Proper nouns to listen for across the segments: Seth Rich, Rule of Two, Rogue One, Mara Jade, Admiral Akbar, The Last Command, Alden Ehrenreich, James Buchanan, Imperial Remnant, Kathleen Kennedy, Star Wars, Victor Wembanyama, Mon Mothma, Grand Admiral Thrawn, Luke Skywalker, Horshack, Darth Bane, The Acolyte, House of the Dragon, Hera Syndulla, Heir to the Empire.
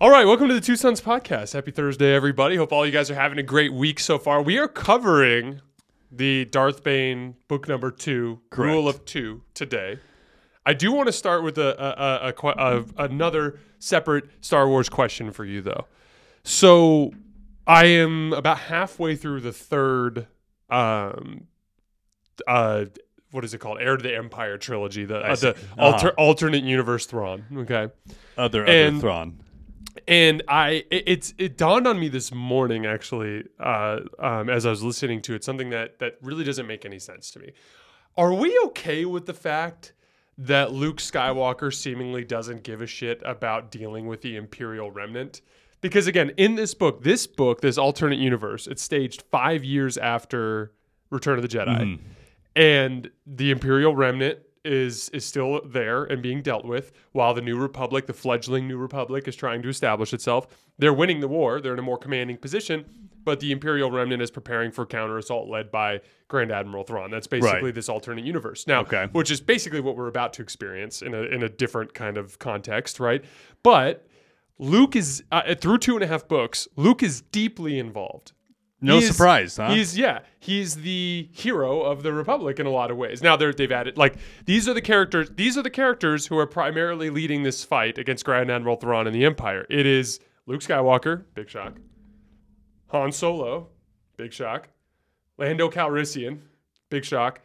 All right, welcome to the Two Sons Podcast. Happy Thursday, everybody. Hope all you guys are having a great week so far. We are covering the Darth Bane book number 2, correct, Rule of Two, today. I do want to start with another separate Star Wars question for you, though. So I am about halfway through the third, what is it called? Heir to the Empire trilogy, alternate universe Thrawn. Okay, other Thrawn. And it dawned on me this morning, actually, as I was listening to it, something that really doesn't make any sense to me. Are we okay with the fact that Luke Skywalker seemingly doesn't give a shit about dealing with the Imperial Remnant? Because, again, in this book, this alternate universe, it's staged 5 years after Return of the Jedi. Mm. And the Imperial Remnant is still there and being dealt with, while the New Republic, the fledgling New Republic, is trying to establish itself. They're winning the war. They're in a more commanding position, but the Imperial Remnant is preparing for counter-assault led by Grand Admiral Thrawn. That's basically This alternate universe. Now, which is basically what we're about to experience in a different kind of context, right? But Luke is, through 2.5 books, Luke is deeply involved. No surprise, huh? He's the hero of the Republic in a lot of ways. Now they've added, like, these are the characters who are primarily leading this fight against Grand Admiral Thrawn and the Empire. It is Luke Skywalker, big shock. Han Solo, big shock. Lando Calrissian, big shock.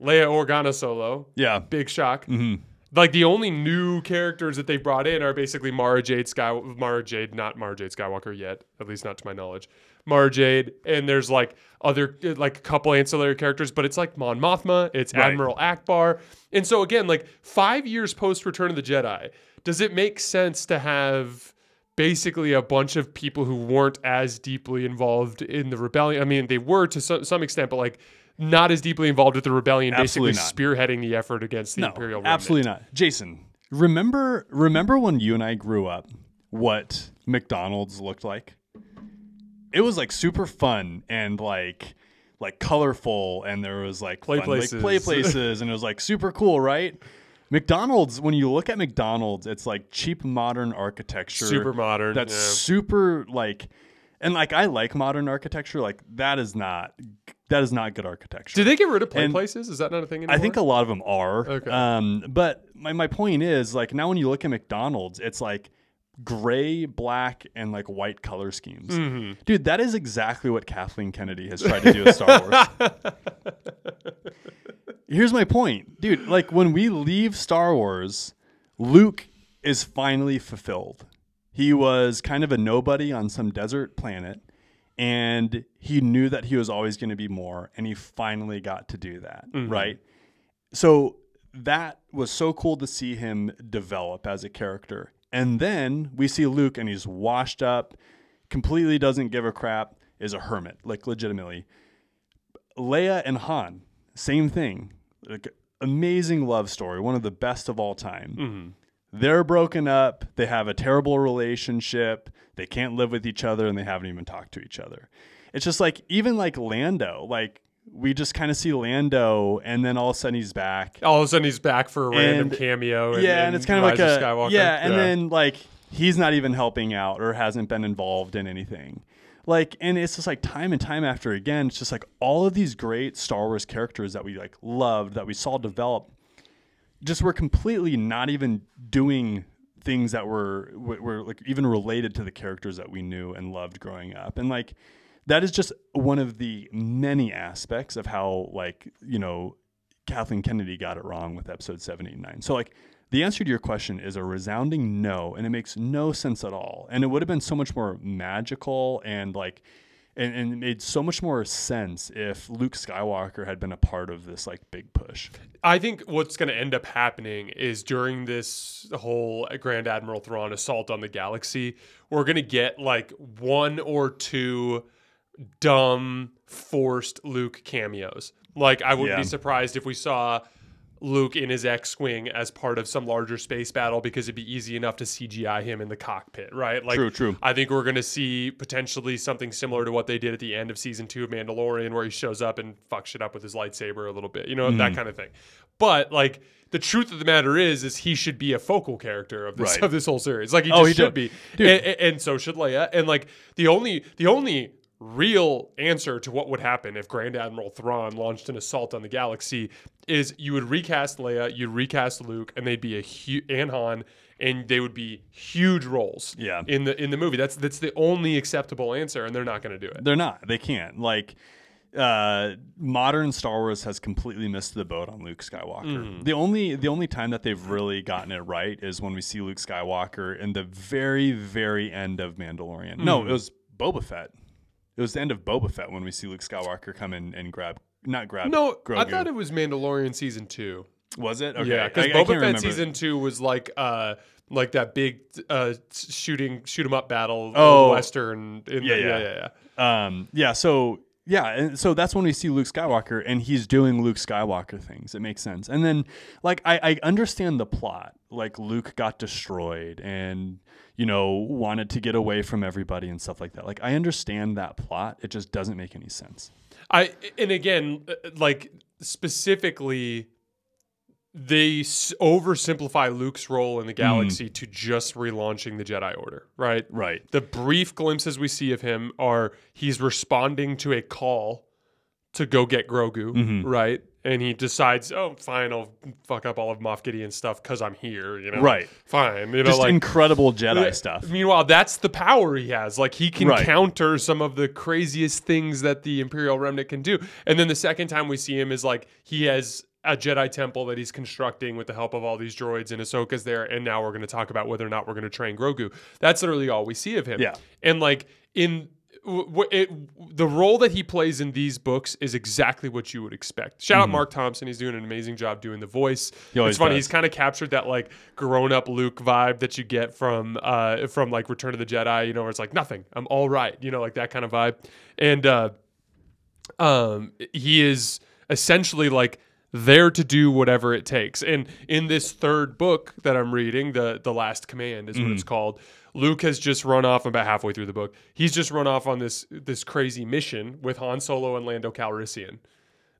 Leia Organa Solo, big shock. Mm-hmm. Like, the only new characters that they brought in are basically Mara Jade, not Mara Jade Skywalker yet, at least not to my knowledge. Mara Jade, and there's like other, like a couple ancillary characters, but it's like Mon Mothma, it's Admiral Akbar. And so, again, like 5 years post Return of the Jedi, does it make sense to have basically a bunch of people who weren't as deeply involved in the rebellion? I mean, they were to some extent, but like, not as deeply involved with the rebellion, absolutely basically not spearheading the effort against the Imperial Remnant. Absolutely not. Jason, remember when you and I grew up, what McDonald's looked like? It was like super fun and like colorful, and there was like play places, and it was like super cool, right? McDonald's, when you look at McDonald's, it's like cheap modern architecture. Super modern. That's super like, and like I like modern architecture. Like that is not good architecture. Did they get rid of play places? Is that not a thing anymore? I think a lot of them are. Okay. But my point is, like, now when you look at McDonald's, it's like gray, black, and like white color schemes. Mm-hmm. Dude, that is exactly what Kathleen Kennedy has tried to do with Star Wars. Here's my point. Dude, like, when we leave Star Wars, Luke is finally fulfilled. He was kind of a nobody on some desert planet. And he knew that he was always going to be more, and he finally got to do that, mm-hmm, right? So that was so cool to see him develop as a character. And then we see Luke, and he's washed up, completely doesn't give a crap, is a hermit, like legitimately. Leia and Han, same thing. Like, amazing love story, one of the best of all time. Mm-hmm. They're broken up. They have a terrible relationship. They can't live with each other, and they haven't even talked to each other. It's just like, even like Lando, like we just kind of see Lando, and then all of a sudden he's back. All of a sudden he's back for a random cameo. And it's kind of like a Skywalker. Then like he's not even helping out or hasn't been involved in anything. Like, and it's just like time and time after again, it's just like all of these great Star Wars characters that we like loved, that we saw develop, just we're completely not even doing things that were like even related to the characters that we knew and loved growing up. And like, that is just one of the many aspects of how, like, you know, Kathleen Kennedy got it wrong with episode 7, 8, 9. So like the answer to your question is a resounding no, and it makes no sense at all. And it would have been so much more magical and like, and it made so much more sense if Luke Skywalker had been a part of this like big push. I think what's going to end up happening is during this whole Grand Admiral Thrawn assault on the galaxy, we're going to get like one or two dumb forced Luke cameos. Like, I wouldn't be surprised if we saw Luke in his X-Wing as part of some larger space battle, because it'd be easy enough to CGI him in the cockpit, right? Like, true. I think we're going to see potentially something similar to what they did at the end of season 2 of Mandalorian, where he shows up and fucks shit up with his lightsaber a little bit, you know, that kind of thing. But like, the truth of the matter is he should be a focal character of this, right, of this whole series. Like, he just should be. And so should Leia. And like the only real answer to what would happen if Grand Admiral Thrawn launched an assault on the galaxy is you would recast Leia, you'd recast Luke, and they'd be and Han, and they would be huge roles in the movie. That's the only acceptable answer, and they're not going to do it. They're not. They can't. Like, modern Star Wars has completely missed the boat on Luke Skywalker. Mm. The only time that they've really gotten it right is when we see Luke Skywalker in the very, very end of Mandalorian. Mm. No, it was Boba Fett. It was the end of Boba Fett when we see Luke Skywalker come in and grab. No, Grogu. I thought it was Mandalorian season 2. Was it? Okay. Yeah, because Boba Fett remember. Season 2 was like that big shoot 'em up battle. Oh, Western. Yeah. So that's when we see Luke Skywalker, and he's doing Luke Skywalker things. It makes sense. And then like I understand the plot. Like, Luke got destroyed and, you know, wanted to get away from everybody and stuff like that. Like, I understand that plot. It just doesn't make any sense. And again, like, specifically, they oversimplify Luke's role in the galaxy to just relaunching the Jedi Order, right? Right. The brief glimpses we see of him are he's responding to a call to go get Grogu, right? And he decides, oh, fine, I'll fuck up all of Moff Gideon's stuff because I'm here, you know? Right. Fine. You know, just like, incredible Jedi stuff. Meanwhile, that's the power he has. Like, he can counter some of the craziest things that the Imperial Remnant can do. And then the second time we see him is, like, he has a Jedi temple that he's constructing with the help of all these droids, and Ahsoka's there, and now we're going to talk about whether or not we're going to train Grogu. That's literally all we see of him. Yeah. And, like, in... the role that he plays in these books is exactly what you would expect. Shout out Mark Thompson. He's doing an amazing job doing the voice. It's funny. Does. He's kind of captured that like grown up Luke vibe that you get from like Return of the Jedi, you know, where it's like nothing, I'm all right. You know, like that kind of vibe. And, he is essentially like there to do whatever it takes. And in this third book that I'm reading, The Last Command is what it's called. Luke has just run off about halfway through the book. He's just run off on this crazy mission with Han Solo and Lando Calrissian.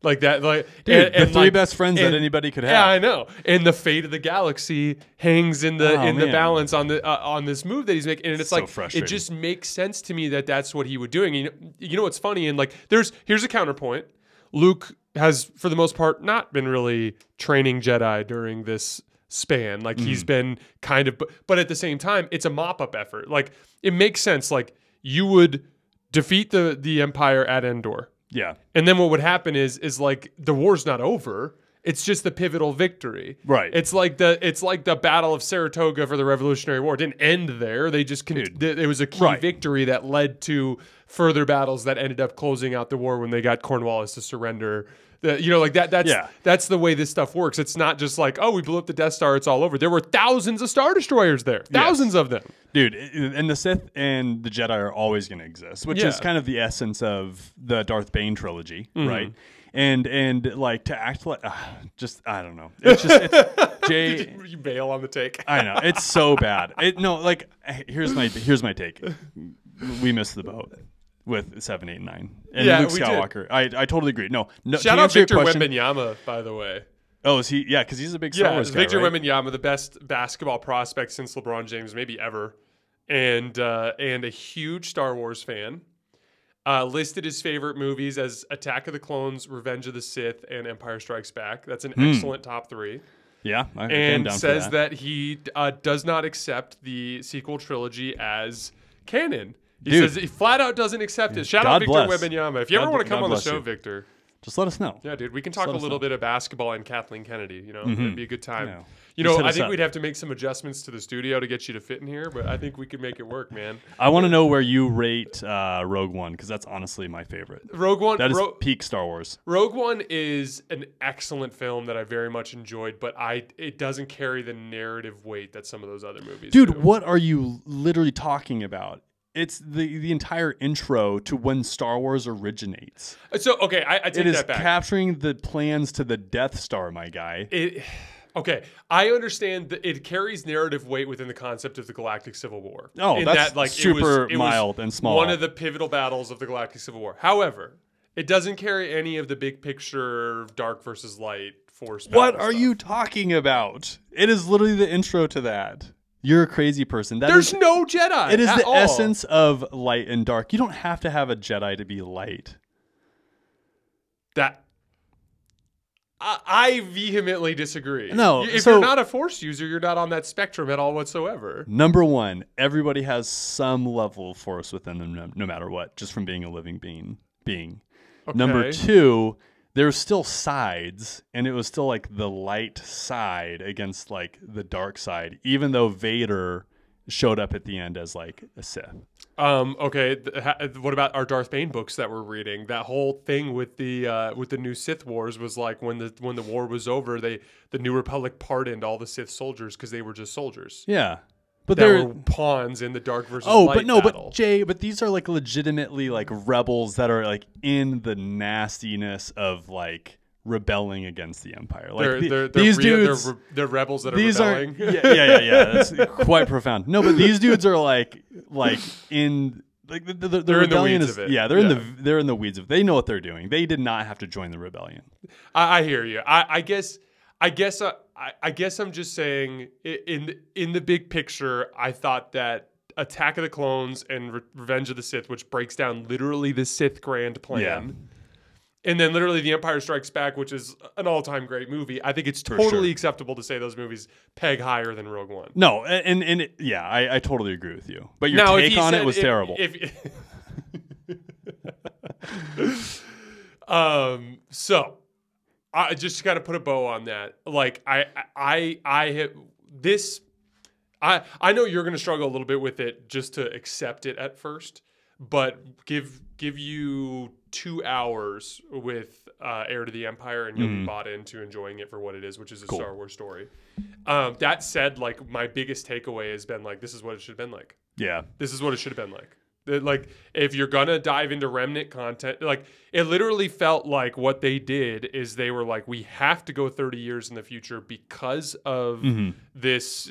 Like that, like the three best friends that anybody could have. Yeah, I know. And the fate of the galaxy hangs in the balance on this move that he's making, and it's so like it just makes sense to me that that's what he would do. And you know what's funny, and like here's a counterpoint. Luke has for the most part not been really training Jedi during this span. Like he's been kind of, but at the same time, it's a mop up effort. Like it makes sense. Like you would defeat the Empire at Endor. Yeah. And then what would happen is like the war's not over. It's just the pivotal victory. Right. It's like the Battle of Saratoga for the Revolutionary War. It didn't end there. They just it was a key victory that led to further battles that ended up closing out the war when they got Cornwallis to surrender. You know, like that's the way this stuff works. It's not just like, oh, we blew up the Death Star, it's all over. There were thousands of Star Destroyers there. Thousands of them. Dude, and the Sith and the Jedi are always going to exist, which is kind of the essence of the Darth Bane trilogy, right? And like to act like I don't know. It's just Jay. Did you bail on the take? I know. It's so bad. Here's my take. We missed the boat with 7, 8, and 9. And Luke Skywalker. I totally agree. No. Shout out Victor Wembanyama, by the way. Oh, is he? Yeah, because he's a big Star Wars guy, Victor Wembanyama, the best basketball prospect since LeBron James, maybe ever. And a huge Star Wars fan. Listed his favorite movies as Attack of the Clones, Revenge of the Sith, and Empire Strikes Back. That's an excellent top three. Yeah, I came down for that. And says that he does not accept the sequel trilogy as canon. He says he flat out doesn't accept it. Shout out Victor Wembanyama. If you ever want to come on the show, Victor, just let us know. Yeah, dude, we can talk a little bit of basketball and Kathleen Kennedy. You know, it'd be a good time. No. You know, I think we'd have to make some adjustments to the studio to get you to fit in here, but I think we could make it work, man. I want to know where you rate Rogue One, because that's honestly my favorite. Rogue One. That is peak Star Wars. Rogue One is an excellent film that I very much enjoyed, but it doesn't carry the narrative weight that some of those other movies do. Dude, what are you literally talking about? It's the entire intro to when Star Wars originates. So, okay, I take that back. It is capturing the plans to the Death Star, my guy. Okay, I understand that it carries narrative weight within the concept of the Galactic Civil War. Oh, that's that, like, super mild and small. One of the pivotal battles of the Galactic Civil War. However, it doesn't carry any of the big picture, dark versus light force. What are you talking about? It is literally the intro to that. You're a crazy person. There's no Jedi. It is the essence of light and dark. You don't have to have a Jedi to be light. That I vehemently disagree. No, if you're not a force user, you're not on that spectrum at all whatsoever. Number one, everybody has some level of force within them, no matter what, just from being a living being. Okay. Number two, there's still sides, and it was still like the light side against like the dark side, even though Vader showed up at the end as like a Sith. Okay. What about our Darth Bane books that we're reading? That whole thing with the new Sith Wars was like when the war was over, the New Republic pardoned all the Sith soldiers because they were just soldiers. Yeah, but they were pawns in the dark versus light battle. But these are like legitimately like rebels that are like in the nastiness of like rebelling against the Empire. Like they're rebels that are rebelling. Yeah. That's quite profound. No, but these dudes are like in like the rebellion is it. Yeah, they're in the weeds of it. They know what they're doing. They did not have to join the rebellion. I hear you. I guess I'm just saying in the big picture, I thought that Attack of the Clones and Revenge of the Sith, which breaks down literally the Sith grand plan. Yeah. And then literally The Empire Strikes Back, which is an all-time great movie. I think it's totally acceptable to say those movies peg higher than Rogue One. No, I totally agree with you. But your take on it was terrible. So I just got to put a bow on that. Like I know you're going to struggle a little bit with it just to accept it at first, but give you 2 hours with Heir to the Empire and you'll be bought into enjoying it for what it is, which is a Star Wars story. That said, like my biggest takeaway has been like, this is what it should have been like. Yeah. This is what it should have been like. Like if you're going to dive into remnant content, like it literally felt like what they did is they were like, we have to go 30 years in the future because of this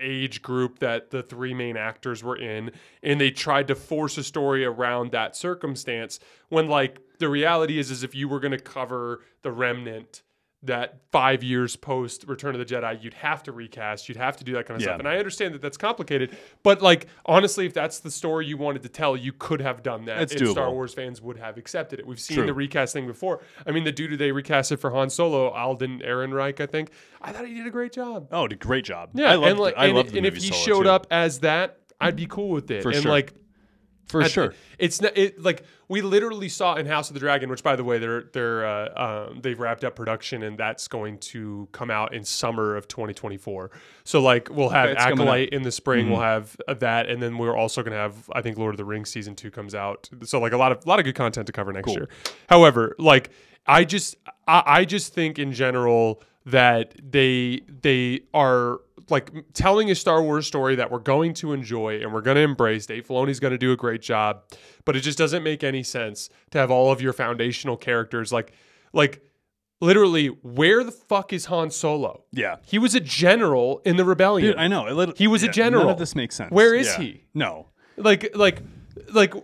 age group that the three main actors were in. And they tried to force a story around that circumstance when like the reality is if you were going to cover the remnant that 5 years post Return of the Jedi, you'd have to recast, you'd have to do that kind of stuff. And I understand that that's complicated, but like, honestly, if that's the story you wanted to tell, you could have done that. It's doable. Star Wars fans would have accepted it. We've seen the recast thing before. I mean, the dude who they recasted for Han Solo, Alden Ehrenreich, I think. I thought he did a great job. Oh, did a great job. Yeah. I loved the movie if he Solo showed up as that, I'd be cool with it. It's we literally saw in House of the Dragon, which by the way, they've wrapped up production and that's going to come out in summer of 2024. So like we'll have Acolyte in the spring, we'll have that, and then we're also going to have I think Lord of the Rings season 2 comes out. So like a lot of good content to cover next year. However, like I just think in general that they are like telling a Star Wars story that we're going to enjoy and we're going to embrace. Dave Filoni's going to do a great job, but it just doesn't make any sense to have all of your foundational characters like literally, where the fuck is Han Solo? Yeah. He was a general in the rebellion. Dude, I know. He was a general. None of this makes sense. Where is he? No. Like Hera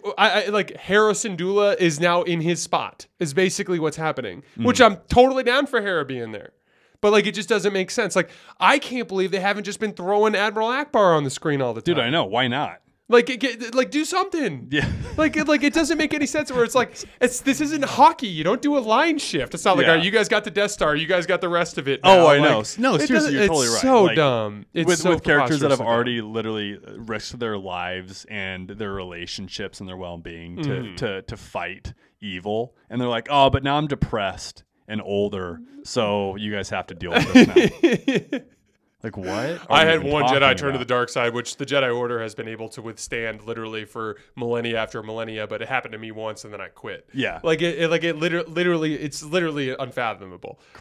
Syndulla is now in his spot is basically what's happening, which I'm totally down for Hera being there. But, like, it just doesn't make sense. Like, I can't believe they haven't just been throwing Admiral Akbar on the screen all the time. Dude, I know. Why not? Like do something. Yeah. Like it doesn't make any sense where it's like, this isn't hockey. You don't do a line shift. It's not like, all right, you guys got the Death Star. You guys got the rest of it now. Oh, I know. No, seriously, you're totally right. It's so dumb. With characters that have already literally risked their lives and their relationships and their well-being to fight evil. And they're like, oh, but now I'm depressed and older, so you guys have to deal with this now. Like, what? I had one Jedi turn to the dark side, which the Jedi Order has been able to withstand literally for millennia after millennia, but it happened to me once and then I quit. Yeah. Like, it's literally unfathomable.